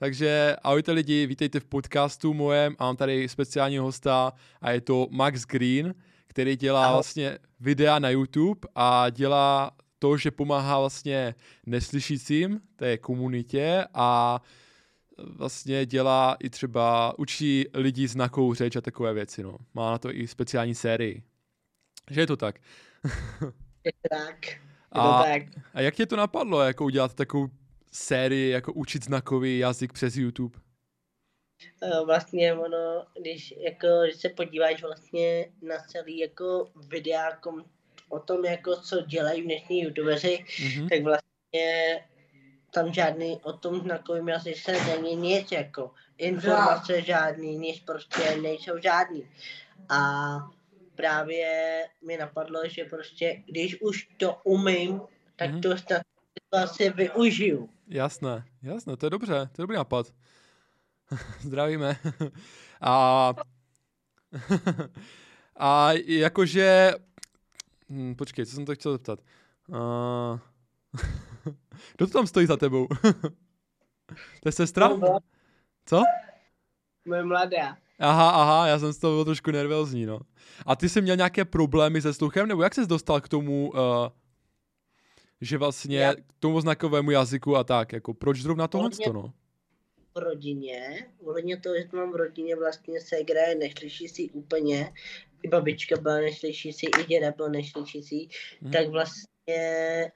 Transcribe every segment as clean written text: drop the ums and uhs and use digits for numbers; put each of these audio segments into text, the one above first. Takže ahojte lidi, vítejte v podcastu mojem a mám tady speciálního hosta a je to Max Green, který dělá vlastně videa na YouTube a dělá to, že pomáhá vlastně neslyšícím té komunitě a vlastně dělá i třeba učí lidi znakovou řeč a takové věci, no. Má na to i speciální sérii. Že je to tak? Je to tak. A jak tě to napadlo, jako udělat takovou sérii, jako učit znakový jazyk přes YouTube? Vlastně ono, když jako, že se podíváš vlastně na celý jako videa o tom, jako co dělají dnešní youtubeři, tak vlastně tam žádný o tom znakovým jazyce není nic, jako informace žádný, nic prostě nejsou žádný. A právě mi napadlo, že prostě, když už to umím, tak to snad vlastně využiju. Jasné, to je dobře, to je dobrý nápad. Zdravíme. A jakože... počkej, co jsem to chtěl zeptat? Kdo to tam stojí za tebou? To je sestra? Co? Moje mladá. Aha, já jsem z toho byl trošku nervózní, no. A ty jsi měl nějaké problémy se sluchem, nebo jak ses dostal k tomu, že vlastně k tomu znakovému jazyku a tak, jako proč zrovna tohle to, no? V rodině, ohledně toho, že to mám v rodině, vlastně ségra je neslyšící úplně, i babička byla neslyšící, i děda byl neslyšící, tak vlastně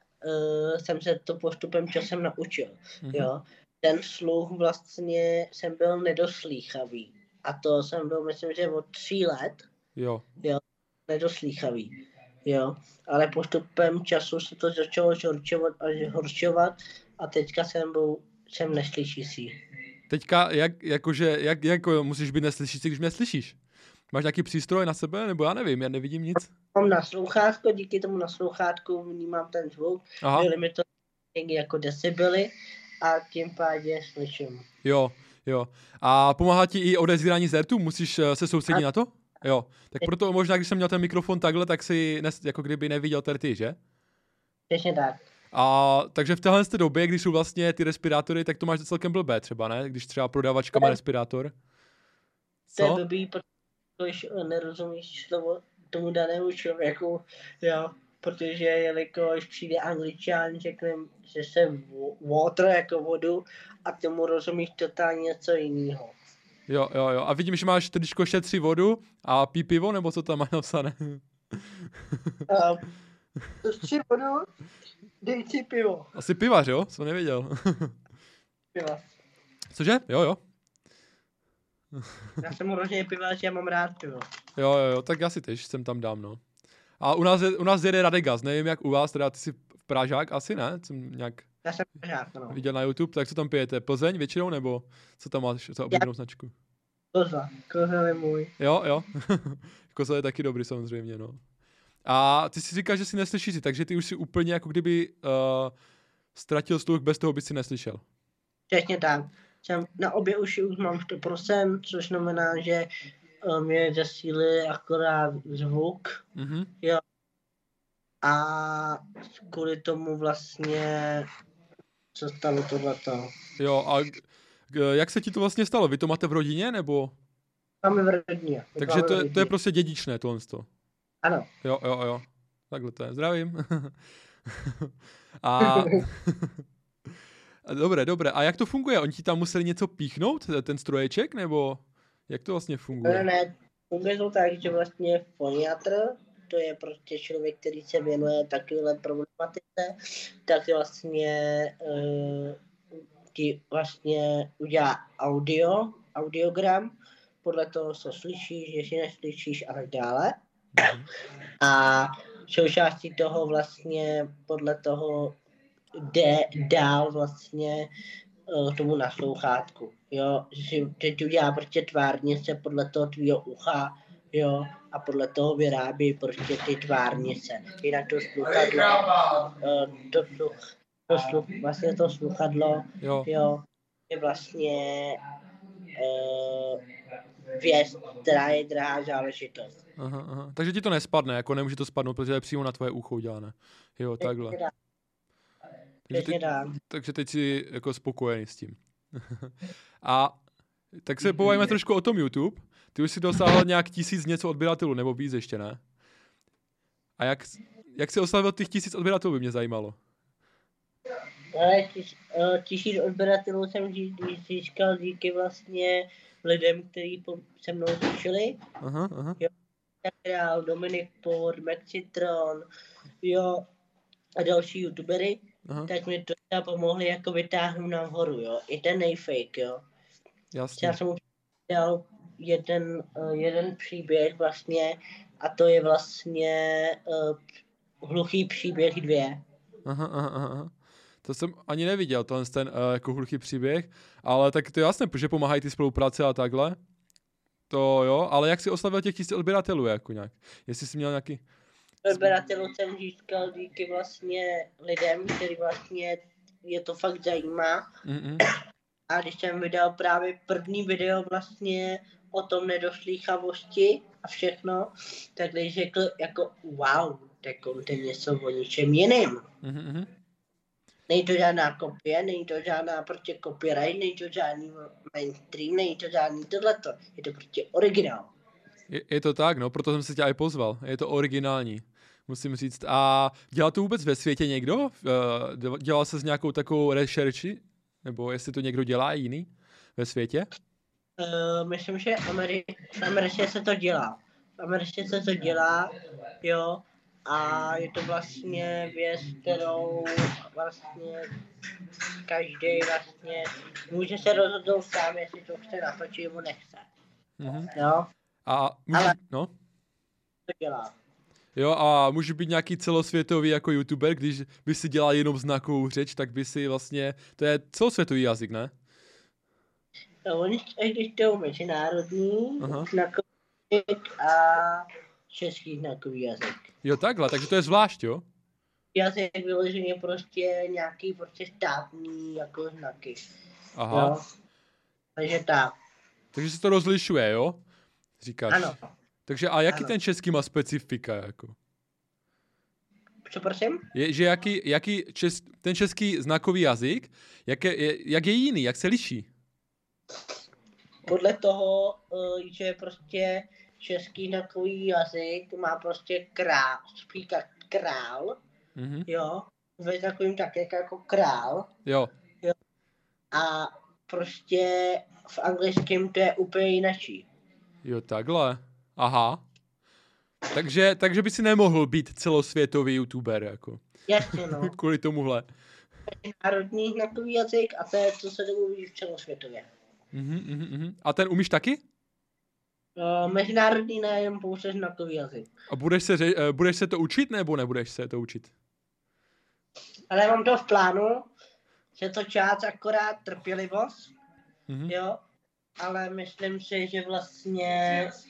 jsem se to postupem časem naučil, jo. Ten sluch vlastně jsem byl nedoslýchavý. A to jsem byl, myslím, že od 3 let. Jo. Nedoslýchavý. Jo. Ale postupem času se to začalo zhoršovat a teďka jsem neslyšící. Teďka jak musíš být neslyšící, když mě slyšíš? Máš nějaký přístroj na sebe? Nebo já nevím, já nevidím nic. Mám naslouchátko, díky tomu naslouchátku vnímám ten zvuk. Byly mi to někdy jako decibely a tím pádem slyším. Jo. A pomáhá ti i odezírání zertu? Musíš se soustředit na to? Jo. Tak proto možná, když jsem měl ten mikrofon takhle, tak si jako kdyby neviděl terty, že? Přesně tak. A takže v téhle době, když jsou vlastně ty respirátory, tak to máš celkem blbé třeba, ne? Když třeba prodavačka má respirátor. Co? To je blbý, protože nerozumíš tomu danému člověku, jo. Protože jelikož přijde Angličan, řekne, že jsem water jako vodu a tomu rozumíš totálně něco jiného. Jo. A vidím, že máš tričko šetří vodu a pí pivo, nebo co tam má napsané? Šetří vodu, dej si pivo. Asi pivař, jo? Co nevěděl. Pivař. Cože? Jo. Já jsem určitě pivař, já mám rád pivo. Jo, tak já si tež jsem tam dám, no. A u nás jede Radegaz, nevím jak u vás, teda ty jsi Pražák asi, ne? Jsem nějak já jsem Pražák, no. Viděl na YouTube, tak co tam pijete? Plzeň většinou, nebo co tam máš za oblíbenou značku? Koza je můj. Jo. Koza je taky dobrý samozřejmě, no. A ty si říkáš, že si neslyšíš, takže ty už si úplně jako kdyby ztratil sluch, bez toho by si neslyšel. Přesně tak. Na obě uši už mám 100%, což znamená, že mě zasílili akorát zvuk, jo. A kvůli tomu vlastně se stalo tohleto. Jo, a jak se ti to vlastně stalo? Vy to máte v rodině, nebo? Máme v rodině. Takže to je prostě dědičné tohle. Ano. Jo. Takhle to je. Zdravím. A... Dobré. A jak to funguje? Oni ti tam museli něco píchnout, ten stroječek, nebo... Jak to vlastně funguje? Ne, funguje to tak, že vlastně foniatr, to je prostě člověk, který se věnuje takovéhle problematice, tak vlastně ti vlastně udělá audiogram, podle toho, co slyšíš, jestli neslyšíš a tak dále. A součástí toho vlastně podle toho jde dál vlastně tomu naslouchátku, jo, že teď udělá prostě tvárnice podle toho tvýho ucha, jo, a podle toho vyrábí prostě ty tvárnice, jinak to sluchadlo, jo, je vlastně věc, která je drahá záležitost. Aha. Takže ti to nespadne, jako nemůže to spadnout, protože je přímo na tvoje ucho udělané, jo, takhle. Takže teď jsi jako spokojený s tím. A tak se povíme trošku o tom YouTube. Ty už si dosáhl nějak 1000 něco odběratelů, nebo víc ještě, ne? A jak jsi oslavil těch 1000 odběratelů, by mě zajímalo. Ale 1000 odběratelů jsem získal díky vlastně lidem, kteří se mnou zrušili. Aha. Jo, Král, Dominic Port, Maxitron, jo, a další youtubery, aha, tak mi to pomohli jako vytáhnout nahoru, jo, i ten nejfake, jo. Jasně. Já jsem mu dal jeden příběh vlastně, a to je vlastně Hluchý příběh 2. Aha. To jsem ani neviděl, tohle ten jako Hluchý příběh, ale tak to je jasné, že pomáhají ty spolupráce a takhle. To jo, ale jak jsi oslavil těch 1000 odběratelů jako nějak? Jestli jsi měl nějaký... Odběratelů jsem získal díky vlastně lidem, který vlastně je to fakt zajímá. Mm-mm. A když jsem vydal právě první video vlastně o tom nedoslýchavosti a všechno, tak když řekl jako wow, tak on ten něco o ničem jiným. Mm-hmm. Není to žádná kopie, není to žádná prostě copyright, není to žádný mainstream, není to žádný tohleto. Je to prostě originál. Je to tak, no, proto jsem se tě aj pozval. Je to originální, musím říct. A dělal to vůbec ve světě někdo? Dělal se s nějakou takovou rešerči? Nebo jestli to někdo dělá jiný ve světě? Myslím, že v Americe se to dělá. V Americe se to dělá, jo. A je to vlastně věc, kterou vlastně každý vlastně může se rozhodnout sám, jestli to chce natočit, nebo nechce. Mm-hmm. Jo. A může, no? To dělá. Jo, a může být nějaký celosvětový jako youtuber, když by si dělal jenom znakovou řeč, tak by si vlastně, to je celosvětový jazyk, ne? No, oni když to mezinárodní znakový jazyk a český znakový jazyk. Jo, takhle, takže to je zvlášť, jo? Jazyk vyloženě prostě nějaký prostě státní jako znaky. Aha. Jo? Takže tak. Takže se to rozlišuje, jo? Říkáš. Ano. Takže a jaký ano. Ten český má specifika, jako? Co prosím? Je, že ten český znakový jazyk, jak je jiný, jak se liší? Podle toho, že prostě český znakový jazyk má prostě král, spíkat král, mm-hmm, jo, ve znakovým tak jako král, jo. A prostě v anglickém to je úplně jinačí. Jo, takhle. Aha. Takže by si nemohl být celosvětový youtuber, jako. Jasně, no. Kvůli tomuhle. Národní znakový jazyk a to je, co se domluví v celosvětově. A ten umíš taky? Mezinárodní ne, jen pouze znakový jazyk. A budeš se to učit, nebo nebudeš se to učit? Ale mám to v plánu. Je to část akorát trpělivost, jo. Ale myslím si, že vlastně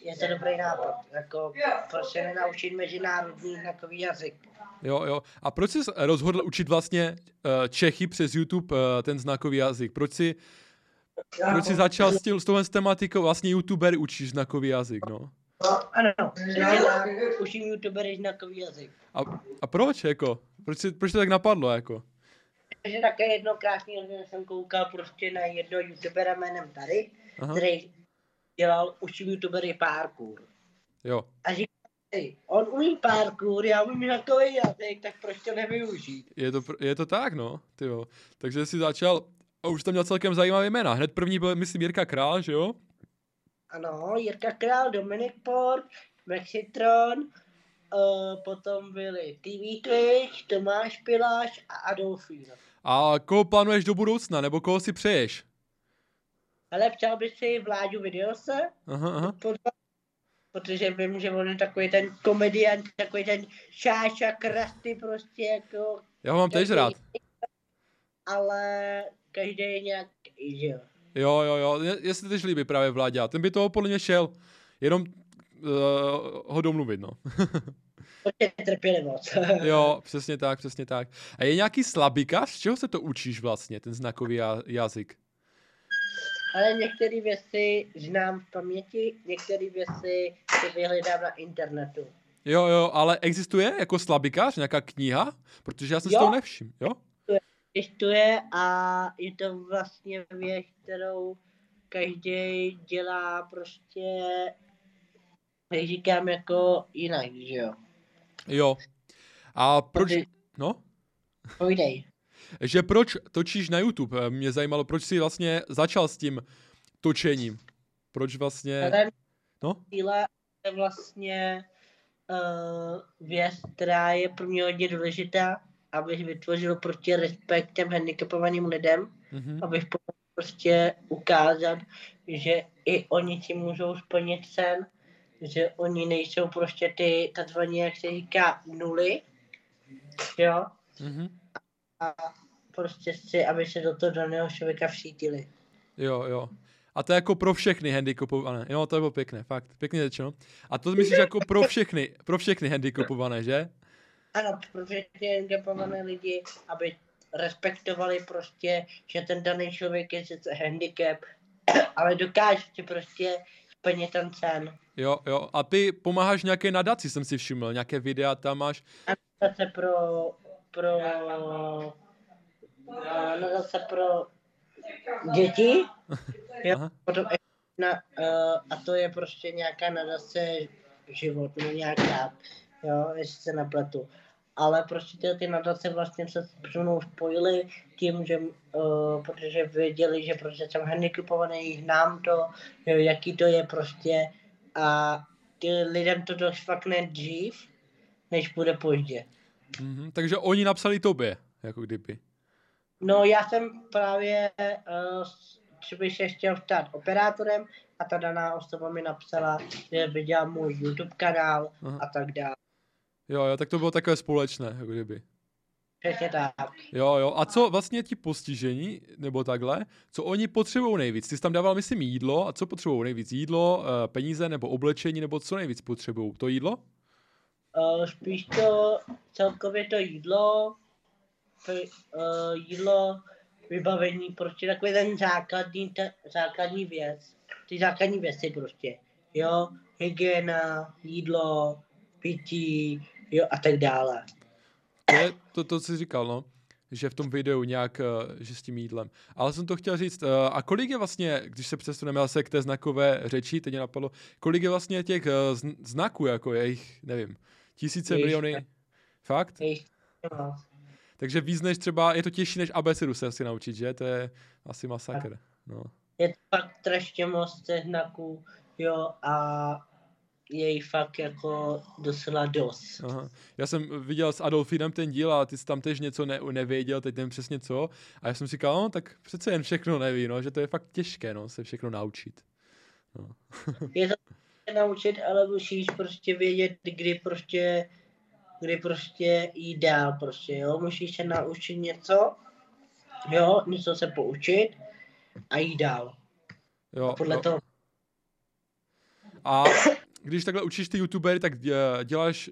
je to dobrý nápad, jako prostě nenaučit mezinárodní znakový jazyk. Jo. A proč jsi rozhodl učit vlastně Čechy přes YouTube ten znakový jazyk? Proč jsi začal s touhle tematikou, vlastně youtubery učíš znakový jazyk, no? Ano, učím youtubery znakový jazyk. A proč, jako? Proč to tak napadlo, jako? Takže také jedno krásný, že jsem koukal prostě na jedno youtubera jménem tady, aha, který dělal učím youtubery parkour. Jo. A říkal si, on umí parkour, já umím takový jazyk, tak proč to nevyužít? Je to tak, no, tyjo. Takže jsi začal, a už tam měl celkem zajímavé jména. Hned první byl, myslím, Jirka Král, že jo? Ano, Jirka Král, Dominic Port, Maxitron, potom byli TV Kvíč, Tomáš Piláš a Adolf Jir. A koho plánuješ do budoucna, nebo koho si přeješ? Ale přál bych si Vláďu Videose, protože vím, že on je takový ten komediant, takový ten šáša krasty prostě jako... Já ho mám tež rád. Ale každý je nějak, že jo. Jo, jestli tež líbí právě Vláďa, ten by toho podle mě šel, jenom... ho domluvit, no. Trpělivost. Jo, přesně tak. A je nějaký slabikař? Z čeho se to učíš vlastně, ten znakový jazyk? Ale některé věci znám v paměti, některé věci si vyhledám na internetu. Jo, ale existuje jako slabikař nějaká kniha? Protože já jsem si toho nevšiml, jo? existuje a je to vlastně věc, kterou každý dělá prostě, jak říkám, jako jinak, že jo. Jo. A proč, no? Pojdej. Že proč točíš na YouTube? Mě zajímalo, proč jsi vlastně začal s tím točením? Proč vlastně, no? Cíle je vlastně věc, která je pro mě hodně důležitá, abych vytvořil prostě respekt těm handicapovaným lidem, abych prostě ukázal, že i oni si můžou splnit sen, že oni nejsou prostě ty takzvaně, jak se říká, nuly, jo, a prostě si, aby se do toho daného člověka všítili. Jo, jo. A to je jako pro všechny handicapované. Jo, to bylo pěkné, fakt. Pěkně řečeno. A to myslíš jako pro všechny handicapované, že? Ano, pro všechny handicapované lidi, aby respektovali prostě, že ten daný člověk je sice handicap, ale dokáže si prostě splnit ten cen. Jo, jo. A ty pomáháš nějaké nadaci, jsem si všiml. Nějaké videa tam máš? A nadace pro děti. Jo, potom a to je prostě nějaká nadace život, no nějaká, jo, jestli se napletu. Ale prostě ty nadace vlastně se s mnou spojily tím, že protože věděli, že prostě jsem handicapovaný, znám to, jo, jaký to je prostě a ty lidem to došvakne dřív, než bude pozdě. Takže oni napsali tobě, jako kdyby. No já jsem právě že bych se chtěl stát operátorem a ta daná osoba mi napsala, že by dělal můj YouTube kanál a tak dále. Jo, jo, tak to bylo takové společné, jako kdyby. Přesně tak. Jo, jo, a co vlastně ti postižení, nebo takhle, co oni potřebují nejvíc? Ty jsi tam dával, myslím, jídlo, a co potřebují nejvíc? Jídlo, peníze, nebo oblečení, nebo co nejvíc potřebují? To jídlo? Spíš to celkově to jídlo, vybavení, prostě takový ten základní věc, ty základní věci prostě, jo, hygiena, jídlo, pití, jo, a tak dále. To jsi říkal, no, že v tom videu nějak, že s tím jídlem, ale jsem to chtěl říct, a kolik je vlastně, když se přesuneme zase k té znakové řeči, teď mě napadlo, kolik je vlastně těch znaků, jako je jich, nevím, tisíce, miliony, fakt? No. Takže víc než třeba, je to těžší než abecedu se asi naučit, že? To je asi masakr. No. Je to fakt strašně moc těch znaků, jo, a je jí fakt jako docela dost. Aha. Já jsem viděl s Adolfinem ten díl a ty jsi tam tež něco nevěděl, teď nevím přesně co, a já jsem si říkal, no tak přece jen všechno neví, no, že to je fakt těžké, no, se všechno naučit. No. Je to naučit, ale musíš prostě vědět, kdy prostě jít dál prostě, jo, musíš se naučit něco, jo, něco se poučit a jít dál. Jo, a podle toho. A když takhle učíš ty youtubery, tak děláš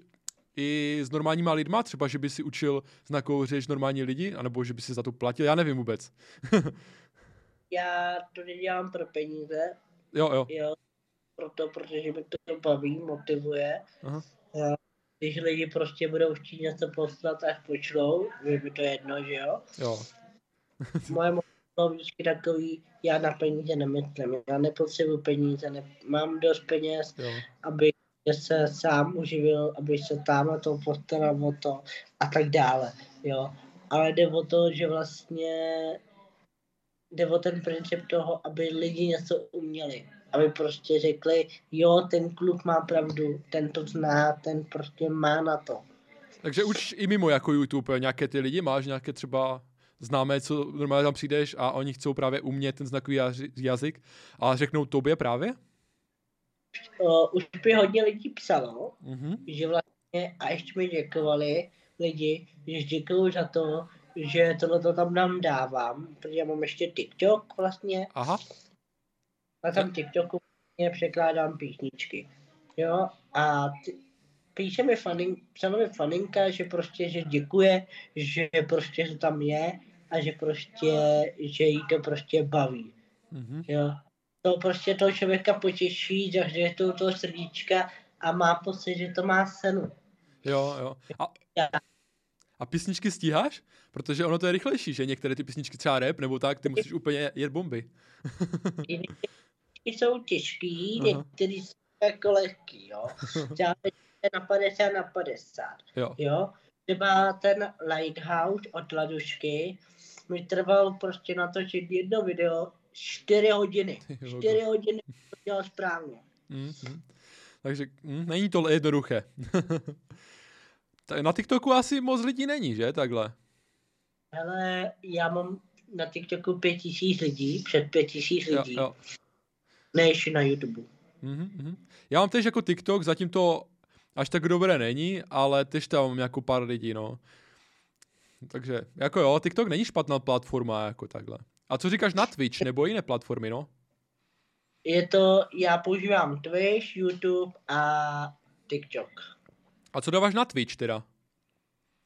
i s normálníma lidma, třeba, že by si učil znakovou řeč normální lidi, anebo že by si za to platil, já nevím vůbec. Já to nedělám pro peníze. Jo. Proto, protože mi to baví, motivuje. Aha. Jo. Když lidi prostě budou chtít něco poslat, až počnou, že by to jedno, že jo? Jo. Moje moc bylo vždycky takový, já na peníze nemyslím, já nepotřebuji peníze, mám dost peněz, jo, aby se sám uživil, aby se tam to postaral o to a tak dále, jo. Ale jde o to, že vlastně jde o ten princip toho, aby lidi něco uměli. Aby prostě řekli, jo, ten kluk má pravdu, ten to zná, ten prostě má na to. Takže už i mimo jako YouTube nějaké ty lidi máš, nějaké třeba známé, co normálně tam přijdeš a oni chcou právě umět ten znakový jazyk a řeknou tobě právě? Už by hodně lidí psalo, že vlastně, a ještě mi děkovali lidi, že děkuju za to, že tohleto tam nám dávám, protože já mám ještě TikTok vlastně. Aha. Na tom TikToku mě překládám písničky, jo, a píše mi psala mi faninka, že prostě, že děkuje, že prostě to tam je a že prostě, že jí to prostě baví, jo. To prostě toho člověka potěší, že je to toho srdíčka a má pocit, že to má cenu. Jo, jo. A a písničky stíháš, protože ono to je rychlejší, že některé ty písničky třeba rap nebo tak, ty musíš úplně jet bomby. Ty jsou těžký, některý jsou jako lehký, jo. Třeba na 50 na 50, jo. Třeba ten Lighthouse od Ladušky mi trval prostě natočit jedno video 4 hodiny. 4 hodiny to dělal správně. Takže není to jednoduché. Na TikToku asi moc lidí není, že? Takhle. Hele, já mám na TikToku 5000 lidí, před 5000 lidí, než na YouTube. Já mám tež jako TikTok, zatím to až tak dobré není, ale tež tam mám jako pár lidí, no. Takže, jako jo, TikTok není špatná platforma, jako takhle. A co říkáš na Twitch, nebo jiné platformy, no? Je to, já používám Twitch, YouTube a TikTok. A co dáváš na Twitch teda?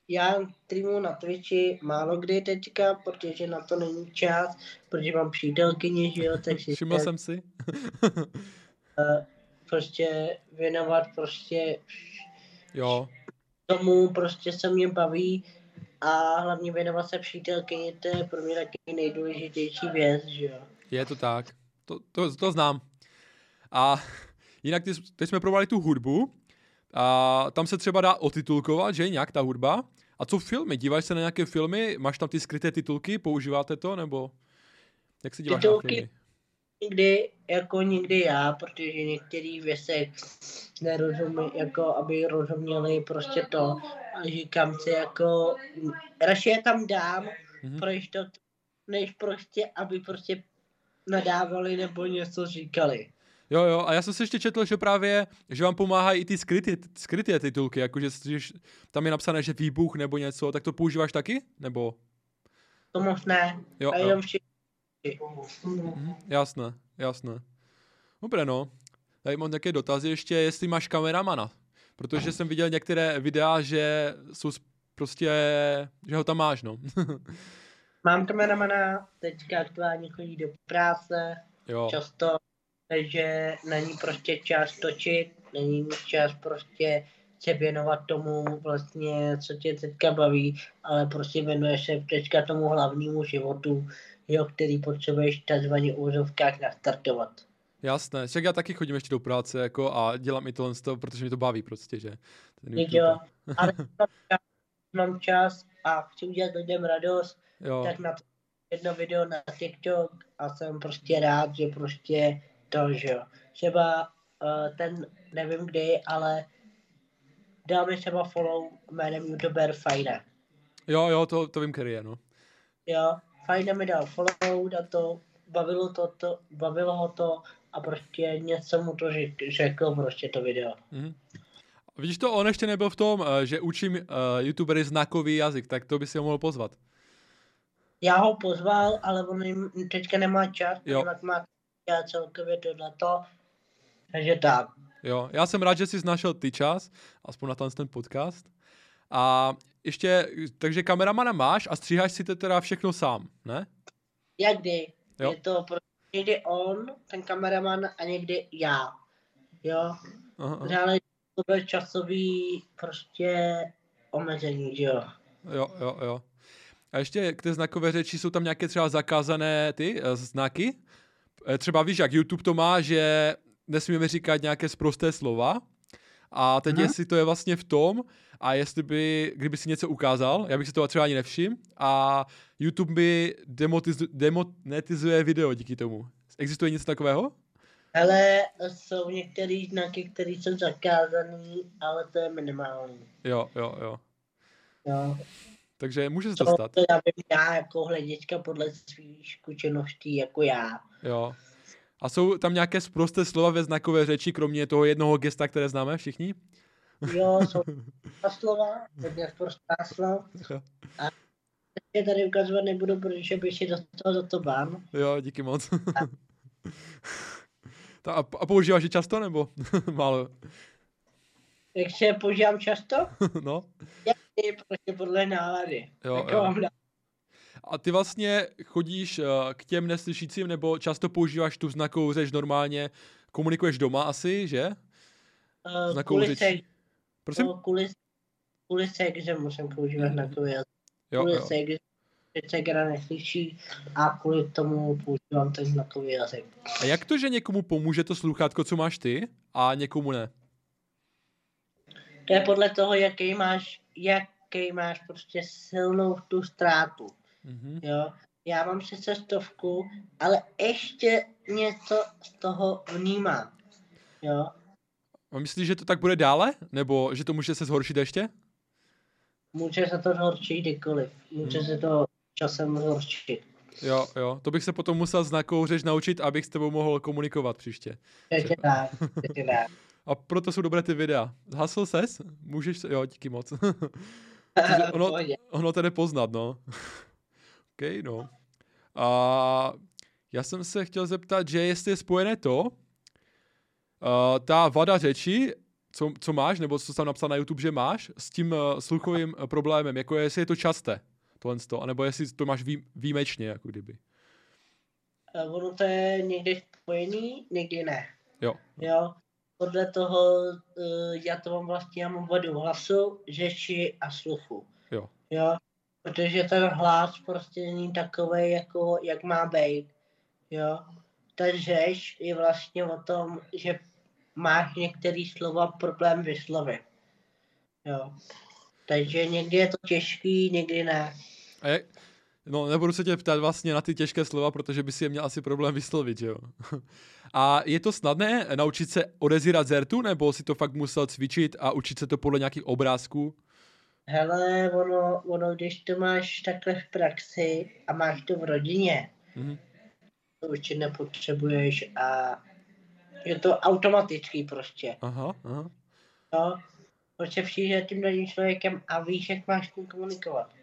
Já streamuju na Twitchi málo kdy teďka, protože na to není čas, protože mám přítelkyni, že jo, takže... Všiml jsem si. Prostě věnovat prostě tomu, prostě se mě baví a hlavně věnovat se přítelkyni, to je pro mě taky nejdůležitější věc, že jo. Je to tak, to znám. A jinak teď jsme probali tu hudbu, a tam se třeba dá otitulkovat, že nějak ta hudba. A co filmy? Díváš se na nějaké filmy? Máš tam ty skryté titulky? Používáte to? Nebo jak se díváš titulky na filmy? Nikdy, jako nikdy já, protože některý věci nerozumí, jako aby rozuměli prostě to. A říkám si jako, radši je tam dám, proč to, než prostě, aby prostě nadávali nebo něco říkali. Jo, a já jsem si ještě četl, že právě, že vám pomáhají i ty skryté titulky, jakože tam je napsané, že výbuch nebo něco, tak to používáš taky? Nebo? To možné. A jenom všichni. Jasné. Dobré, no. Tady mám nějaké dotazy ještě, jestli máš kameramana. Protože jsem viděl některé videa, že jsou prostě, že ho tam máš, no. Mám kameramana, teďka aktuálně chodí do práce, často. Takže není prostě čas točit, není čas prostě se věnovat tomu vlastně, co tě teďka baví, ale prostě věnuješ se teďka tomu hlavnímu životu, jo, který potřebuješ takzvaně v úzovkách nastartovat. Jasné, však já taky chodím ještě do práce jako a dělám i tohle, protože mi to baví prostě, že? Jo, ale mám čas a chci udělat lidem radost, tak na to jedno video na TikTok a jsem prostě rád, že prostě to, že jo. Třeba ten, nevím kdy, ale dal mi třeba follow jménem YouTuber Fajne. Jo, to vím, který je, no. Jo, Fajne mi dal follow a to, bavilo ho to a prostě něco mu to řekl prostě to video. Vidíš to, on ještě nebyl v tom, že učím YouTubery znakový jazyk, tak to by si ho mohl pozvat. Já ho pozval, ale on teďka nemá čas, tak má já celkově tohleto, takže tak. Jo, já jsem rád, že jsi našel ty čas, aspoň na ten podcast. A ještě, takže kameramana máš a stříháš si to teda všechno sám, ne? Jakdy. Jo. Je to prostě někdy on, ten kameraman a někdy já. Jo. Záleží to byl časový prostě omezení, jo. Jo. A ještě k té znakové řeči jsou tam nějaké třeba zakázané ty znaky? Třeba víš, jak YouTube to má, že nesmíme říkat nějaké sprosté slova a teď jestli to je vlastně v tom a jestli by, kdyby si něco ukázal, já bych si toho třeba ani nevšiml a YouTube by demonetizuje video díky tomu. Existuje něco takového? Hele, jsou některé znaky, které jsou zakázané, ale to je minimální. Jo. Takže může se to stát. To já vím, já jako hledička podle svých zkušeností jako já. Jo. A jsou tam nějaké sprosté slova ve znakové řeči, kromě toho jednoho gesta, které známe všichni? Jo, jsou slova, hodně sprostá slova. A je tady ukazovat nebudu, protože bych si dostal za to bán. Jo, díky moc. A používáš je často, nebo málo? Jak se používám často? No. Prostě podle nálady. Jo. A ty vlastně chodíš k těm neslyšícím, nebo často používáš tu znakovou řeč normálně? Komunikuješ doma asi, že? Znakovou řeč. Prosím? Kvůli Kvůli segře musím používat na to jazyk. Kvůli segra neslyší a kvůli tomu používám ten znakový jazyk. A jak to, že někomu pomůže to sluchátko, co máš ty, a někomu ne? To je podle toho, jaký máš prostě silnou tu ztrátu. Mm-hmm. Jo? Já mám 600, ale ještě něco z toho vnímám. Jo? A myslíš, že to tak bude dále? Nebo že to může se zhoršit ještě? Může se to zhoršit kdykoliv. Může se to časem zhoršit. Jo, jo. To bych se potom musel znakovou řeč naučit, abych s tebou mohl komunikovat příště. Teď je dá. A proto jsou dobré ty videa. Zhasl ses? Můžeš se... Jo, díky moc. ono to jde poznat, no. OK, no. A já jsem se chtěl zeptat, že jestli je spojené to, ta vada řeči, co máš, nebo co jsi tam napsal na YouTube, že máš, s tím sluchovým problémem, jako jestli je to časté, tohle, anebo jestli to máš výjimečně, jako kdyby. Ono to je někdy spojený, někdy ne. Jo. Podle toho, já mám vadu hlasu, řeči a sluchu. Jo. Protože ten hlas prostě není takovej, jako, jak má být, jo. Ta řeč je vlastně o tom, že máš některé slova problém vyslovit, jo. Takže někdy je to těžký, někdy ne. A jak, no, nebudu se tě ptát vlastně na ty těžké slova, protože by si je měl asi problém vyslovit, jo. A je to snadné naučit se odezírat zertu, nebo si to fakt musel cvičit a učit se to podle nějakých obrázků? Hele, ono, když to máš takhle v praxi a máš to v rodině, to určitě nepotřebuješ a je to automatický prostě. Aha. No, protože přijdeš tím daným člověkem a víš, jak máš s ním komunikovat.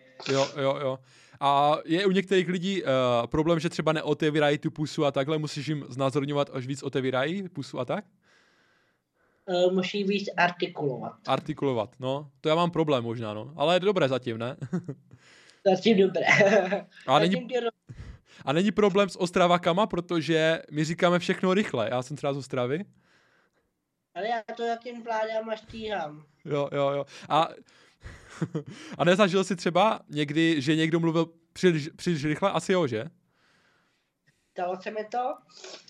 Jo. A je u některých lidí problém, že třeba neotevírají tu pusu a takhle, musíš jim znázorňovat, až víc otevírají pusu a tak? Musí víc artikulovat. Artikulovat, no. To já mám problém možná, no. Ale je dobré zatím, ne? Zatím dobré. A není problém s Ostravákama, protože my říkáme všechno rychle. Já jsem třeba z Ostravy. Ale já to zatím vládám a stíhám. Jo. A nezažil jsi třeba někdy, že někdo mluvil příliš rychle? Asi jo, že? Stalo se mi to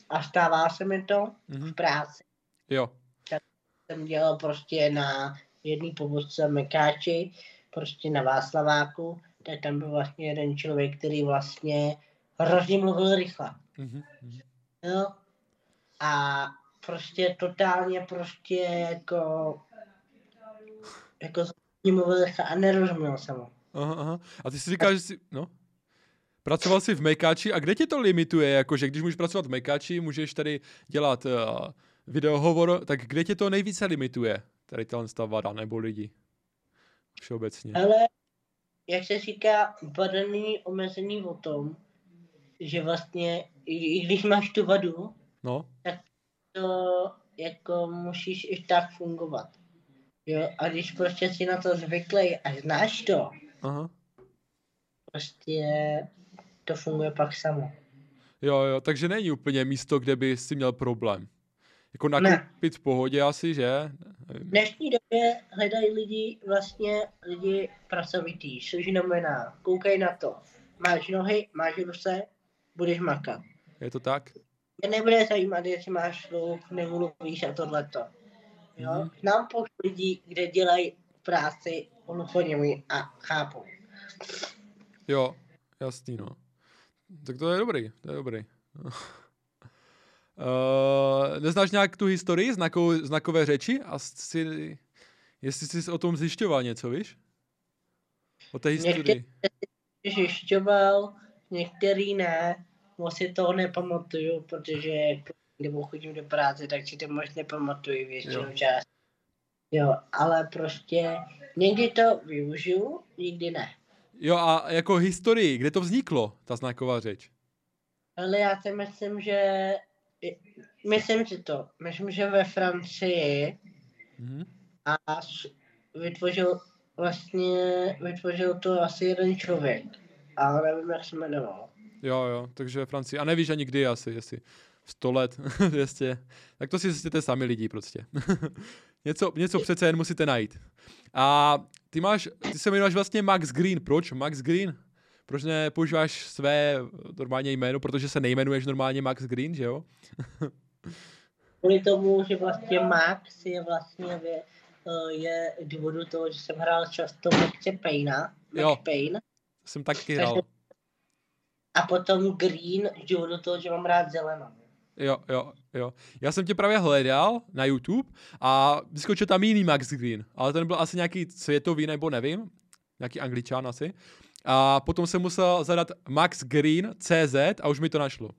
a stává se mi to v práci. Jo. Jsem dělal prostě na jedné pobočce Mekáči, prostě na Václaváku, tak tam byl vlastně jeden člověk, který vlastně hrozně mluvil rychle. No, a prostě totálně prostě jako mluvil rychle a nerozuměl jsem ho. Aha. A ty si říkáš, že jsi, no, pracoval jsi v Mekáči a kde tě to limituje, jakože když můžeš pracovat v Mekáči, můžeš tady dělat... videohovor, tak kde tě to nejvíce limituje? Tady ta vada nebo lidi? Všeobecně. Ale jak se říká, vada není omezený o tom, že vlastně, i když máš tu vadu, no, tak to jako musíš i tak fungovat. Jo? A když prostě si na to zvyklej a znáš to, prostě to funguje pak samo. Jo, takže není úplně místo, kde by si měl problém. Jako nakoupit v pohodě asi, že? V dnešní době hledají lidi pracovitý, což znamená, koukej na to, máš nohy, máš ruce, budeš makat. Je to tak? Mě nebude zajímat, jestli máš sluch, nemluvíš a tohleto. Jo? Znám poštu lidí, kde dělají práci hluchoněmí a chápou. Jo, jasný, no. Tak to je dobrý. Neznáš nějak tu historii znakové řeči? Jestli jsi o tom zjišťoval něco, víš? O té historii. Některý zjišťoval, některý ne. Moc si toho nepamatuju, protože kdyby chodím do práce, tak si to moc nepamatuju většinu část. Jo, ale prostě někdy to využiju, nikdy ne. Jo, a jako historii, kde to vzniklo, ta znaková řeč? Ale já si myslím, že Myslím, že ve Francii a vytvořil to asi jeden člověk, ale nevím, jak se jmenoval. Jo, takže ve Francii. A nevíš ani kdy asi, jestli 100 let, 200. Tak to si zjistíte sami lidi prostě. Něco přece jen musíte najít. A Ty se jmenuješ vlastně Max Green, proč Max Green? Proč nepoužíváš své normálně jméno, protože se nejmenuješ normálně Max Green, že jo? Kvůli tomu, že vlastně Max je vlastně je důvodu toho, že jsem hrál často Maxe Payna. Jo, Payne. Jsem taky hrál. A potom Green z důvodu toho, že mám rád zelenou. Jo. Já jsem tě právě hledal na YouTube a vyskočil tam jiný Max Green, ale ten byl asi nějaký světový nebo nevím, nějaký Angličan asi. A potom jsem musel zadat Max Green CZ a už mi to našlo.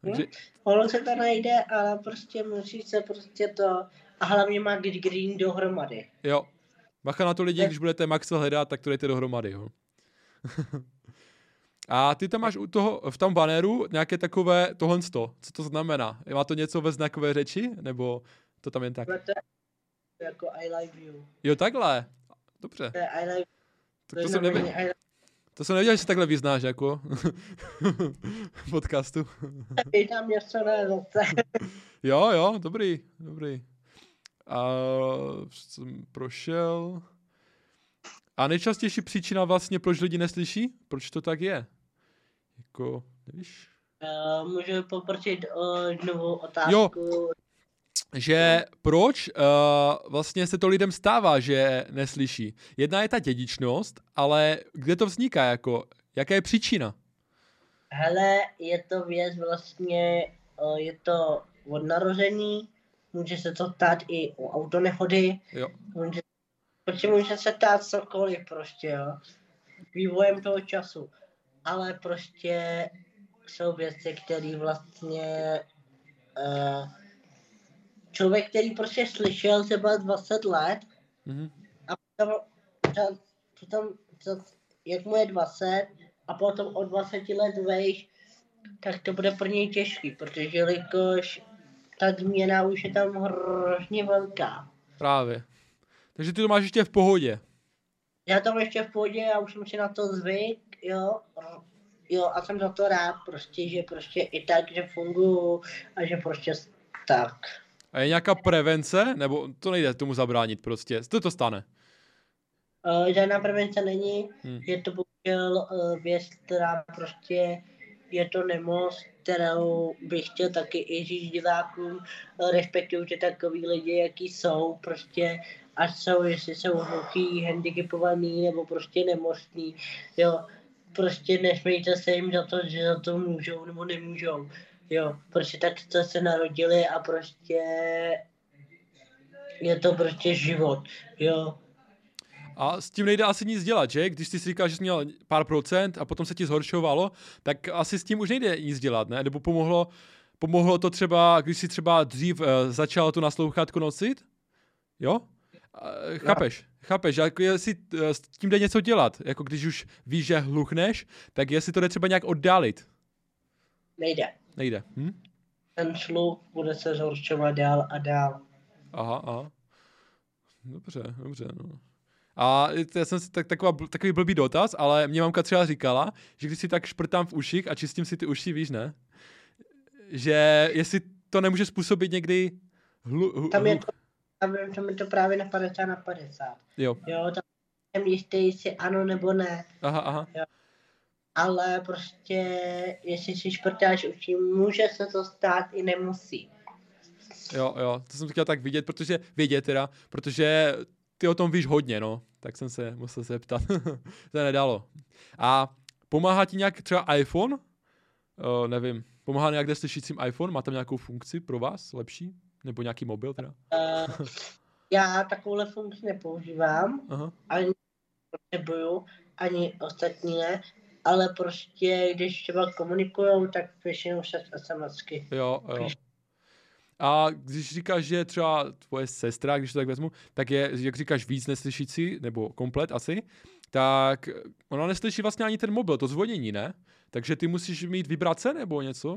Takže... Ono se to najde, ale prostě musí se prostě to a hlavně Max Green dohromady. Jo. Bacha na to lidi, když budete Maxe hledat, tak to dejte dohromady, jo. A ty tam máš u toho, v tom banéru nějaké takové tohle sto. Co to znamená? Má to něco ve znakové řeči? Nebo to tam jen tak? Jako I like you. Jo, takhle. Dobře. I like you. To jsem nevěděl, že se takhle vyznáš, jako v podcastu. Je tam něco na zase. Jo, dobrý. A jsem prošel. A nejčastější příčina vlastně, proč lidi neslyší? Proč to tak je? Jako, nevíš? Můžu poprosit novou otázku. Jo, že proč vlastně se to lidem stává, že neslyší? Jedna je ta dědičnost, ale kde to vzniká? Jako, jaká je příčina? Hele, je to věc vlastně, je to od narození, může se to ptát i o autonehody, může se ptát cokoliv prostě, jo, vývojem toho času, ale prostě jsou věci, které vlastně člověk, který prostě slyšel třeba 20 let a potom, jak mu je 20 a potom od 20 let vejš, tak to bude pro něj těžký, protože jelikož ta změna už je tam hrozně velká. Právě. Takže ty to máš ještě v pohodě. Já to mám ještě v pohodě, já už jsem si na to zvyk, jo, a jsem za to rád prostě, že prostě i tak, že funguju a že prostě tak. A je nějaká prevence, nebo to nejde tomu zabránit prostě, co to stane? Žádná prevence není, je to bohužel věc, která prostě je to nemoc, kterou bych chtěl taky i říct divákům, respektuju, že takový lidi, jaký jsou, prostě a jsou, jestli jsou hluchý, handicapovaný nebo prostě nemocný, jo, prostě nesmějte se jim za to, že za to můžou nebo nemůžou, jo, prostě tak to se narodili a prostě je to prostě život, jo. A s tím nejde asi nic dělat, že? Když ty si říkáš, že jsi měl pár procent a potom se ti zhoršovalo, tak asi s tím už nejde nic dělat, ne? Nebo pomohlo to třeba, když jsi třeba dřív začal tu naslouchátku nosit? Jo? Chápeš, jako jestli s tím jde něco dělat, jako když už víš, že hluchneš, tak jestli to jde třeba nějak oddálit. Nejde. Ten sluch bude se zhoršovat dál a dál. Aha. Dobře, no. A já jsem si takový blbý dotaz, ale mě mamka třeba říkala, že když si tak šprtám v uších a čistím si ty uši, víš, ne? Že jestli to nemůže způsobit někdy tam mi to právě na 50 na 50. Jo, tam jsem jistý, jestli ano nebo ne. Aha. Jo. Ale prostě, jestli si šprtáš uši, může se to stát i nemusí. Jo, to jsem chtěl tak vědět, protože ty o tom víš hodně, no. Tak jsem se musel zeptat. To nedalo. A pomáhá ti nějak třeba iPhone? Nevím. Pomáhá nějak slyšícím iPhone? Má tam nějakou funkci pro vás lepší? Nebo nějaký mobil teda? Já takovouhle funkci nepoužívám. Aha. Ani nebuju, ani ostatní ne. Ale prostě, když třeba komunikujou, tak většinou se SMSky. Jo. A když říkáš, že třeba tvoje sestra, když to tak vezmu, tak je, jak říkáš, víc neslyšící, nebo komplet asi, tak ona neslyší vlastně ani ten mobil, to zvonění, ne? Takže ty musíš mít vibrace nebo něco?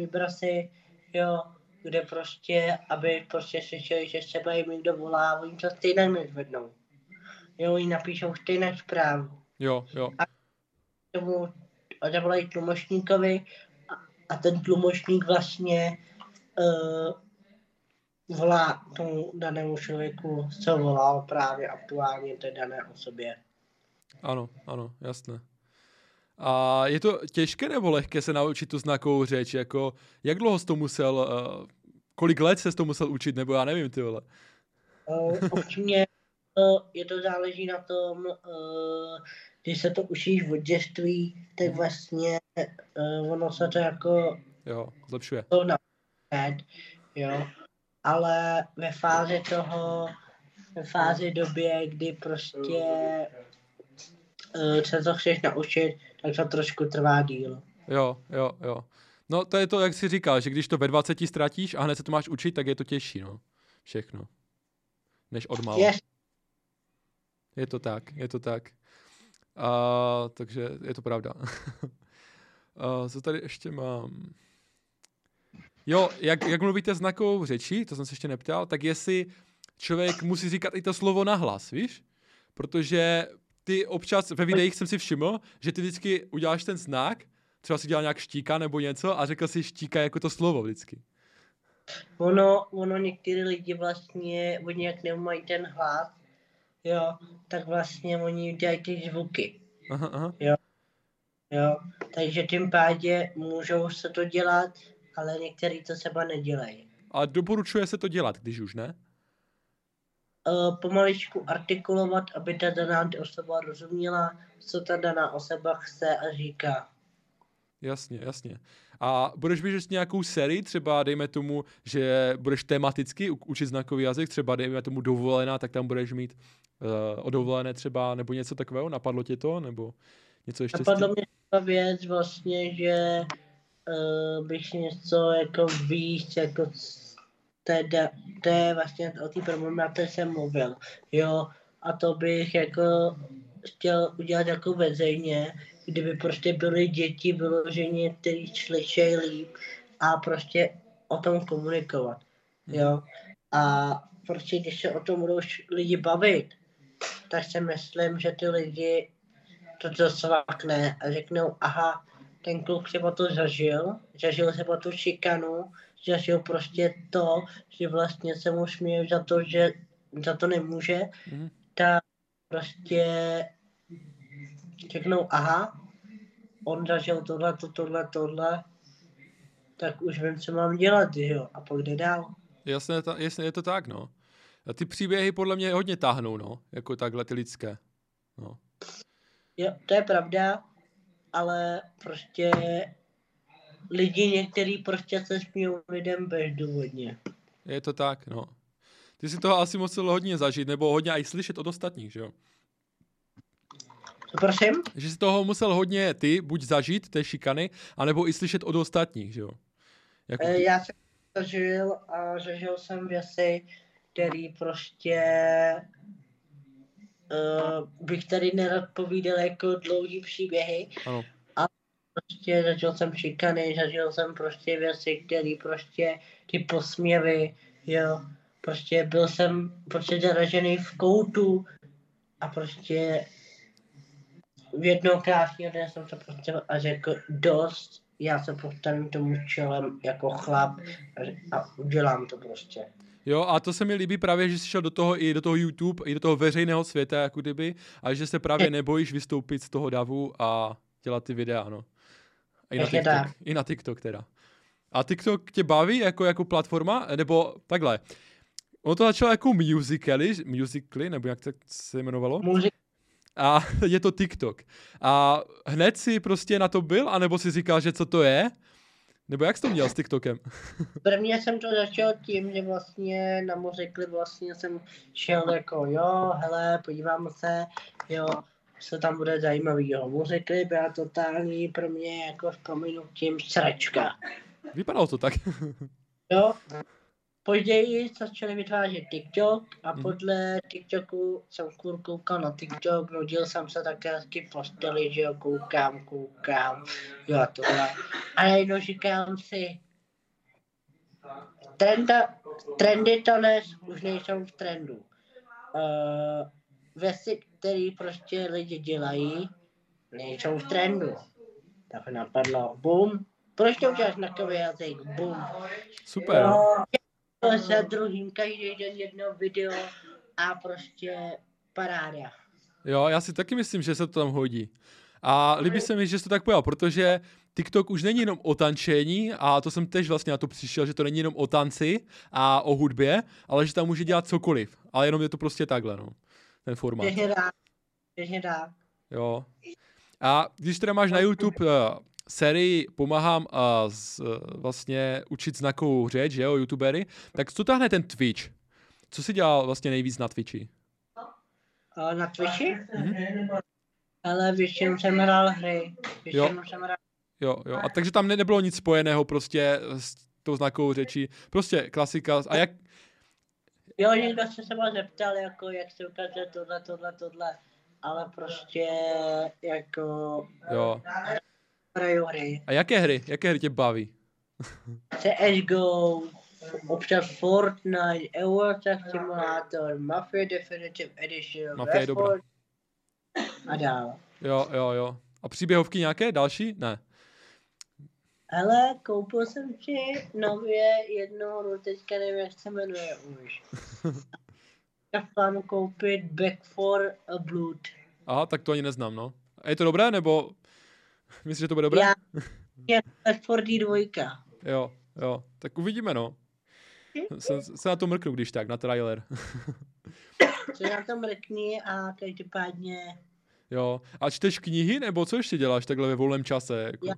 Vibrace, jo, kde prostě, aby prostě slyšeli, že třeba jim někdo volá, oni to stejně nezvednou. Jo, oni napíšou stejnou zprávu. Jo. A tomu odevolají tlumočníkovi a ten tlumočník vlastně volá tomu danému člověku, co volal právě aktuálně té dané osobě. Ano, ano, jasné. A je to těžké nebo lehké se naučit tu znakovou řeč? Jako, jak dlouho jsi to musel, kolik let jsi to musel učit, nebo já nevím, ty vole. Občně je to záleží na tom, když se to učíš od dětství, tak vlastně ono se to jako... Jo, zlepšuje. To napřed, jo. Ale ve fázi toho, ve fázi době, kdy prostě se to chceš naučit, tak to trošku trvá díl. Jo, jo, jo. No to je to, jak jsi říkal, že když to ve 20 ztratíš a hned se to máš učit, tak je to těžší, no. Všechno. Než odmálo. Yes. Je to tak, je to tak. Takže je to pravda. Co tady ještě mám? Jo, jak mluvíte znakovou řečí, to jsem se ještě neptal, tak jestli člověk musí říkat i to slovo nahlas, víš? Protože ty občas ve videích jsem si všiml, že ty vždycky uděláš ten znak, třeba si dělal nějak štíka nebo něco a řekl si štíka jako to slovo vždycky. Ono některé lidi vlastně, oni jak nemají ten hlas, jo, tak vlastně oni dělají ty zvuky. Aha, aha. Jo. Jo, takže tím pádě můžou se to dělat, ale některý to seba nedělají. A doporučuje se to dělat, když už ne? Pomaličku artikulovat, aby ta daná osoba rozuměla, co ta daná osoba chce a říká. Jasně, jasně. A budeš běžet nějakou sérii, třeba dejme tomu, že budeš tematicky učit znakový jazyk, třeba dejme tomu dovolená, tak tam budeš mít o dovolené třeba, nebo něco takového, napadlo tě to, nebo něco ještě? Napadlo mě ta věc vlastně, že bych něco jako víc, jako to je vlastně o té problematice jsem mluvil, jo, a to bych jako chtěl udělat jako veřejně, kdyby prostě byly děti vyloženě, který slyšejí líp a prostě o tom komunikovat, jo, a prostě když se o tom budou lidi bavit, tak si myslím, že ty lidi to svakne a řeknou, aha, ten kluk třeba to zažil třeba tu šikanu, zažil prostě to, že vlastně se mu směje za to, že za to nemůže, tak prostě řeknou, aha, on zažil tohle, tak už vím, co mám dělat, jo, a pak jde dál. Jasně, je to tak, no. A ty příběhy podle mě hodně táhnou, no, jako takhle ty lidské, no. Jo, to je pravda, ale prostě lidi některý prostě se smějou lidem bezdůvodně. Je to tak, no. Ty si toho asi musel hodně zažít, nebo hodně i slyšet od ostatních, že jo? Prosím? Že si toho musel hodně ty buď zažít, té šikany, anebo i slyšet od ostatních, že jo? Jako já jsem zažil a zažil jsem věci, který prostě... bych tady nerad povídal jako dlouhý příběhy, ano. Ale prostě zažil jsem šikany, zažil jsem prostě věci, které prostě ty posměvy, jo, prostě byl jsem prostě zaražený v koutu a prostě v jednou krásného dne jsem se prostě a řekl dost, já se postavím tomu čelem jako chlap a udělám to prostě. Jo, a to se mi líbí právě, že jsi šel do toho i do toho YouTube, i do toho veřejného světa, jako kdyby, a že se právě nebojíš vystoupit z toho davu a dělat ty videa, no. I na TikTok teda. A TikTok tě baví jako platforma? Nebo takhle, ono to začalo jako musicaly, nebo jak se jmenovalo? A je to TikTok. A hned si prostě na to byl, anebo si říkal, že co to je? Nebo jak jsi to měl s TikTokem? Prvně jsem to začal tím, že vlastně nám řekli, vlastně jsem šel jako jo, hele, podívám se, jo, co tam bude zajímavýho. Mu řekli, byla totální pro mě jako vzpomenutím sračka. Vypadalo to tak. Jo, později začali vytvářet TikTok a podle TikToku jsem koukal na TikTok, nudil jsem se také hezky v posteli, že jo, koukám, jo a tohle. A najednou říkám si, trendy to dnes už nejsou v trendu. Věci, které prostě lidi dělají, nejsou v trendu. Tak napadlo, bum, proč to uděláš znakový jazyk, bum. Super. Jo, za druhým, každý den jedno video a prostě paráda. Jo, já si taky myslím, že se to tam hodí. A líbí se mi, že jsi to tak pojal, protože TikTok už není jenom o tančení a to jsem tež vlastně na to přišel, že to není jenom o tanci a o hudbě, ale že tam může dělat cokoliv. Ale jenom je to prostě takhle, no. Ten formát. Ježdá. Jo. A když teda máš na YouTube sérii Pomáhám vlastně učit znakovou řeč, že jo, youtubery, tak co táhne ten Twitch? Co jsi dělal vlastně nejvíc na Twitchi? Na Twitchi? Ale většinou jsem hrál hry. Jo. A takže tam nebylo nic spojeného prostě s tou znakovou řečí. Prostě klasika. A jak... Jo, někdo se mě zeptal, jako jak se ukazuje tohle. Ale prostě jako... Jo. Hraju hry. A jaké hry? Jaké hry tě baví? The Edge Go, občas Fortnite, Overwatch simulátor, Mafia Definitive Edition. Mafia je dobrá. A dál. Jo. A příběhovky nějaké? Další? Ne. Hele, koupil jsem si nově jednu hru, teďka nevím, jak se jmenuje už. Já v plánu koupit Back for Blood. Aha, tak to ani neznám, no. A je to dobré, nebo... Myslíš, že to bude dobré? Já, je Back for dvojka. Jo. Tak uvidíme, no. Se na to mrknu, když tak, na trailer. Se na to mrkni a každopádně... Jo. A čteš knihy, nebo co ještě děláš takhle ve volném čase? Jako? Já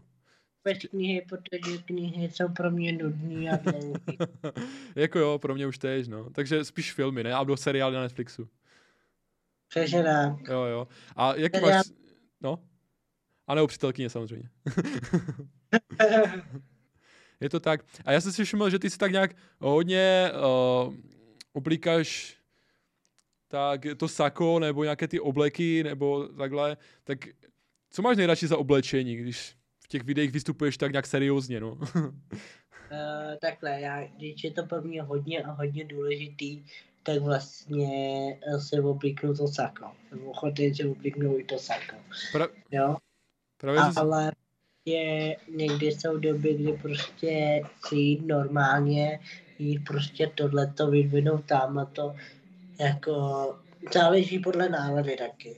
bez knihy, protože knihy jsou pro mě nudný a dlouhý. Jako jo, pro mě už též, no. Takže spíš filmy, ne? A do seriály na Netflixu. Přežerám. Jo. A jak máš... No? A nebo přítelkyně samozřejmě. Je to tak. A já jsem si všiml, že ty si tak nějak hodně oblíkáš tak to sako, nebo nějaké ty obleky, nebo takhle. Tak co máš nejradši za oblečení, když v těch videích vystupuješ tak nějak seriózně, no? Takhle, já, když je to pro mě hodně a hodně důležitý, tak vlastně se oblíknu to sako. Jsem ochotný, že oblíknu i to sako. Jo? Ale je, někdy jsou doby, kdy prostě si jít normálně, jít prostě tohleto, vyvinout tamhleto, jako záleží podle nálady taky.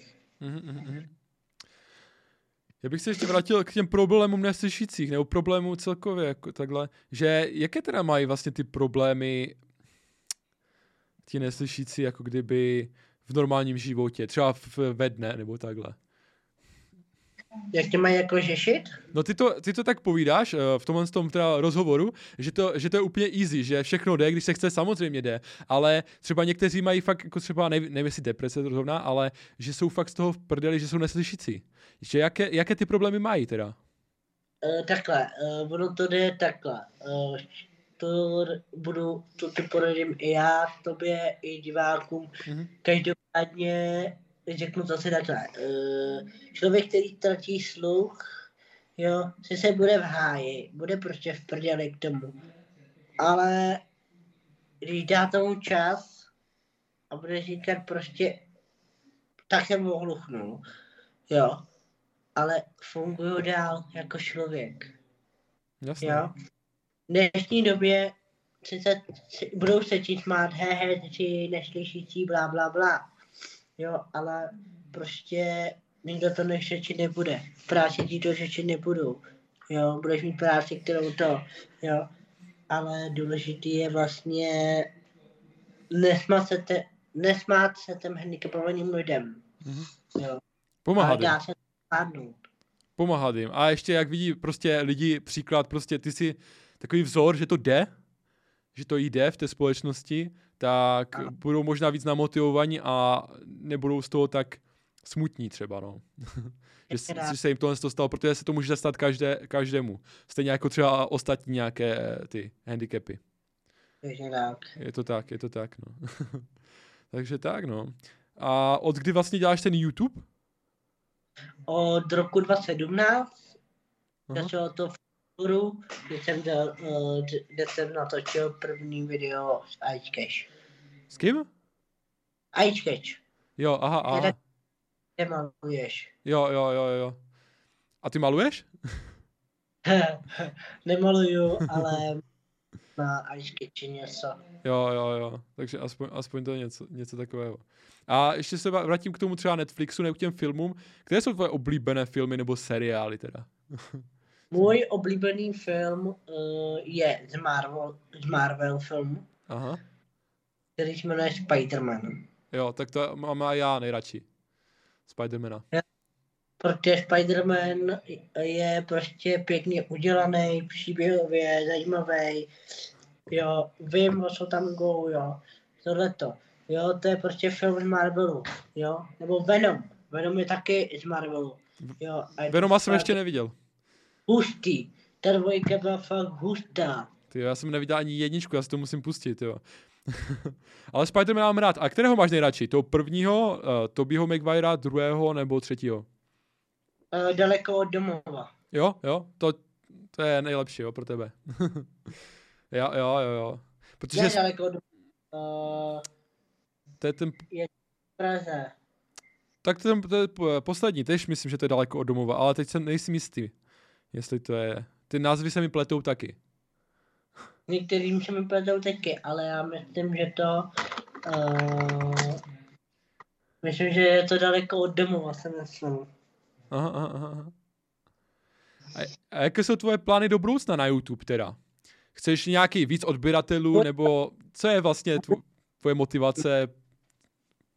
Já bych se ještě vrátil k těm problémům neslyšících, nebo problémům celkově, jako takhle, že jaké teda mají vlastně ty problémy ti neslyšící, jako kdyby v normálním životě, třeba ve dne, nebo takhle. Jak tě mají jako řešit? No ty to tak povídáš v tomhle tom teda rozhovoru, že to je úplně easy, že všechno jde, když se chce, samozřejmě jde, ale třeba někteří mají fakt, jako třeba nevím jestli deprese to zrovna, ale že jsou fakt z toho v prdeli, že jsou neslyšící. Že jaké ty problémy mají teda? Takhle, ono to jde takhle. To ty poradím i já, tobě, i divákům. Mm-hmm. Každopádně řeknu zase takhle. Člověk, který ztratí sluch, jo, se bude v háji, bude prostě v prdeli k tomu. Ale když dá tomu čas a bude říkat prostě tak jsem ohluchnul, jo, ale funguju dál jako člověk. Jasně. Jo. V dnešní době budou se ti smát, či neslyšící, blá, blá, blá. Jo, ale prostě nikdo to neřečit nebude. V práci ti to řečit nebudou. Jo, budeš mít práci, kterou to, jo. Ale důležitý je vlastně nesmát se těm handicapovaným lidem. Jo. Pomáhat jim. Dá se zvládnout. Pomáhat jim. A ještě jak vidí prostě lidi příklad, prostě ty jsi takový vzor, že to jde, že to jde v té společnosti, tak budou možná víc namotivovaní a nebudou z toho tak smutní třeba, no. Že se jim tohle stalo, protože se to může stát každému. Stejně jako třeba ostatní nějaké ty handicapy. Je to tak, no. Takže tak, no. A od kdy vlastně děláš ten YouTube? Od roku 2017. Začalo to v Kuru, kde jsem natočil první video s iCash. S kým? iCash. Jo, aha. Kde maluješ. Jo. A ty maluješ? Nemaluju, ale na Ice Kitchen něco. Jo, takže aspoň to je něco takového. A ještě se vrátím k tomu třeba Netflixu, nebo k těm filmům. Které jsou tvoje oblíbené filmy nebo seriály teda? Můj oblíbený film je z Marvel filmu, aha, který se jmenuje Spiderman. Jo, tak to mám já nejradši. Spidermana. Ja, protože Spiderman je prostě pěkně udělaný, příběhově, zajímavý. Jo, vím, co tam go, jo. Tohleto. Jo, to je prostě film z Marvelu, jo. Nebo Venom. Venom je taky z Marvelu. Jo, Venoma jsem ještě neviděl. Hustý. Ta dvojka byla fakt hustá. Tyjo, já jsem neviděl ani jedničku, já si to musím pustit, jo. Ale Spider-Man mám rád. A kterého máš nejradši? Toho prvního, Tobeyho Maguirea, druhého nebo třetího? Daleko od domova. Jo, to je nejlepší, jo, pro tebe. jo. Protože je daleko od domova. To je ten... Je v Praze. Tak to je poslední, tež myslím, že to je daleko od domova, ale teď jsem nejsem jistý, jestli to je... Ty názvy se mi pletou taky. Některým se mi pletou taky, ale já myslím, že to... myslím, že je to daleko od domova, se myslím. Aha. A jaké jsou tvoje plány do budoucna na YouTube teda? Chceš nějaký víc odběratelů, nebo co je vlastně tvoje motivace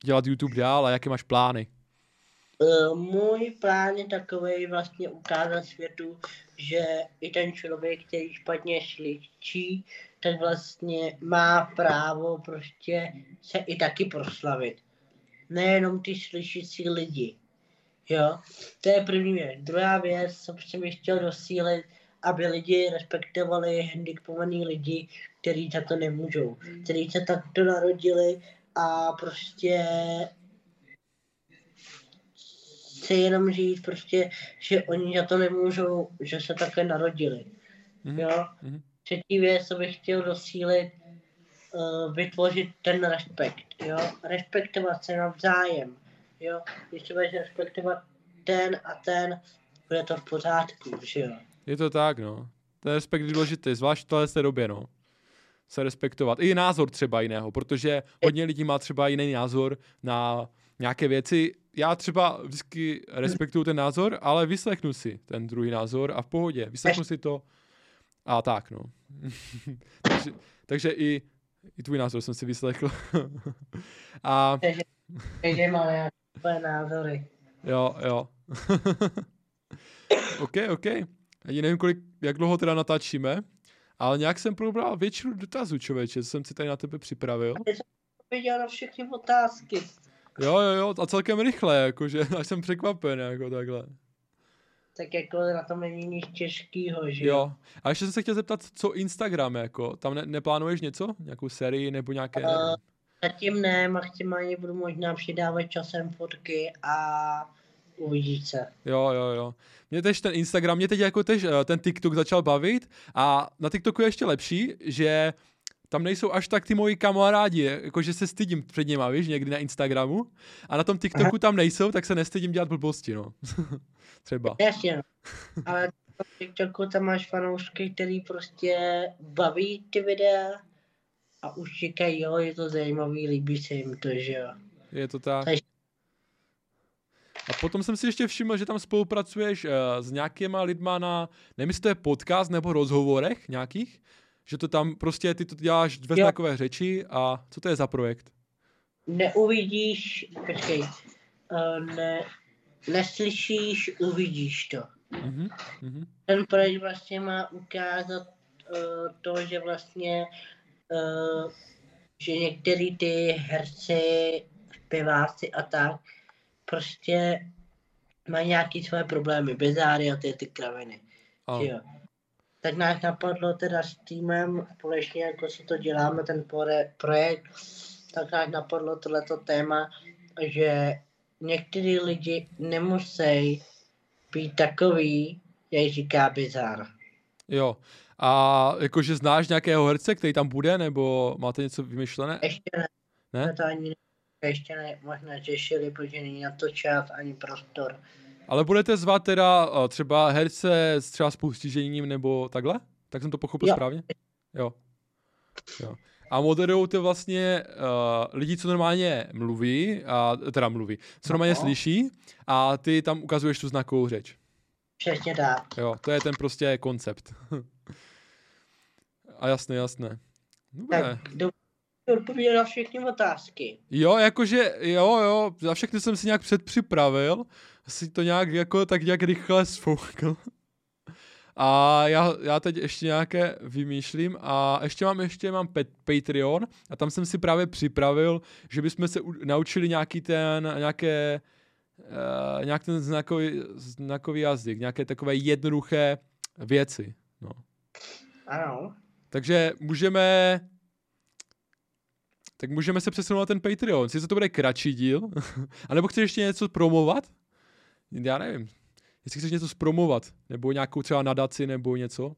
dělat YouTube dál a jaké máš plány? Můj plán je takovej vlastně ukázat světu, že i ten člověk, který špatně slyší, tak vlastně má právo prostě se i taky proslavit. Nejenom ty slyšící lidi. Jo, to je první věc. Druhá věc, co jsem ještě chtěl dosílit, aby lidi respektovali handicapovaný lidi, kteří za to nemůžou, kteří se takto narodili a prostě se jenom říct prostě, že oni za to nemůžou, že se také narodili. Jo? Třetí věc, co bych chtěl dosílit, vytvořit ten respekt. Jo? Respektovat se navzájem. Jo? Když se budeš respektovat ten a ten, bude to v pořádku. Že jo? Je to tak, no. Ten respekt je důležitý, zvlášť v téhle době, no. Se respektovat. I názor třeba jiného, protože hodně lidí má třeba jiný názor na nějaké věci. Já třeba vždycky respektuju ten názor, ale vyslechnu si ten druhý názor a v pohodě. Vyslechnu si to a tak, no. takže i tvůj názor jsem si vyslechl. A... Takže máme tvoje názory. Jo. OK. Já nevím, jak dlouho teda natáčíme, ale nějak jsem probral většinu dotazů, člověče, co jsem si tady na tebe připravil. Já jsem viděl na všechny otázky. Jo, a celkem rychle, jakože, až jsem překvapen, jako takhle. Tak jako na tom není nic těžkýho, že jo? A ještě jsem se chtěl zeptat, co Instagram, jako, tam neplánuješ něco? Nějakou sérii, nebo nějaké? Zatím ne, maximálně budu možná přidávat časem fotky a uvidíš se. Jo. Mě teď ten Instagram, ten TikTok začal bavit a na TikToku je ještě lepší, že... Tam nejsou až tak ty moji kamarádi, jakože se stydím před něma, víš, někdy na Instagramu. A na tom TikToku tam nejsou, tak se nestydím dělat blbosti, no. Třeba. Jasně, no. Ale na TikToku tam máš fanoušky, který prostě baví ty videa a už říkají, jo, je to zajímavý, líbí se jim to, že jo. Je to tak. A potom jsem si ještě všiml, že tam spolupracuješ s nějakýma lidma na, nevím, jestli to je podcast nebo rozhovorech nějakých, že to tam prostě, ty to děláš dvě takové řeči a co to je za projekt? Neuvidíš, počkej, neslyšíš, uvidíš to. Mm-hmm. Ten projekt vlastně má ukázat to, že vlastně, že některý ty herci, zpěváci a tak, prostě mají nějaké své problémy, bezáry a ty kraviny. Jo. Tak nás napadlo teda s týmem, společně jako si to děláme, ten projekt, tak nás napadlo tohleto téma, že některý lidi nemusí být takový, jak říká bizar. Jo, a jakože znáš nějakého herce, který tam bude, nebo máte něco vymyšlené? Ještě ne? To ani ještě ne, možná řešili, protože není na to čas ani prostor. Ale budete zvát teda třeba herce třeba s postižením nebo takhle? Tak jsem to pochopil správně? Jo. Jo. A moderujou to vlastně lidi, co normálně mluví, co normálně slyší, a ty tam ukazuješ tu znakovou řeč. Přesně tak. Jo, to je ten prostě koncept. A jasné, jasné. Dobré. Tak odpověděl na všechny otázky. Jo, jakože, jo, za všechny jsem si nějak předpřipravil, si to nějak jako tak nějak rychle sfoukl. A já teď ještě nějaké vymýšlím a ještě mám Patreon a tam jsem si právě připravil, že bychom se naučili nějaký ten znakový jazyk, nějaké takové jednoduché věci. No. Ano. Takže můžeme se přesunout na ten Patreon. Sice to bude kratší díl, anebo chceš ještě něco promovat? Já nevím. Jestli chceš něco zpromovat, nebo nějakou třeba nadaci, nebo něco?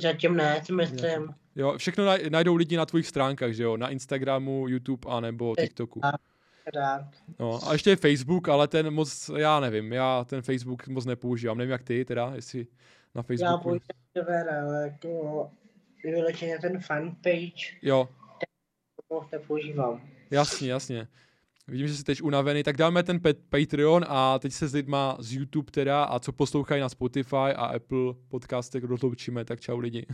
Zatím ne, si myslím. Jo, všechno najdou lidi na tvých stránkách, že jo? Na Instagramu, YouTube, anebo TikToku. No, a ještě je Facebook, ale ten moc, já nevím, já ten Facebook moc nepoužívám. Nevím, jak ty teda, jestli na Facebooku. Já používám Twitter, ale jako vyloženě ten fanpage. Jo. Ten nepoužívám. Jasně. Vidím, že jsi teď unavený, tak dáme ten Patreon a teď se s lidma z YouTube teda a co poslouchají na Spotify a Apple podcastech rozloučíme, tak čau lidi.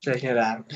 Přesně tak.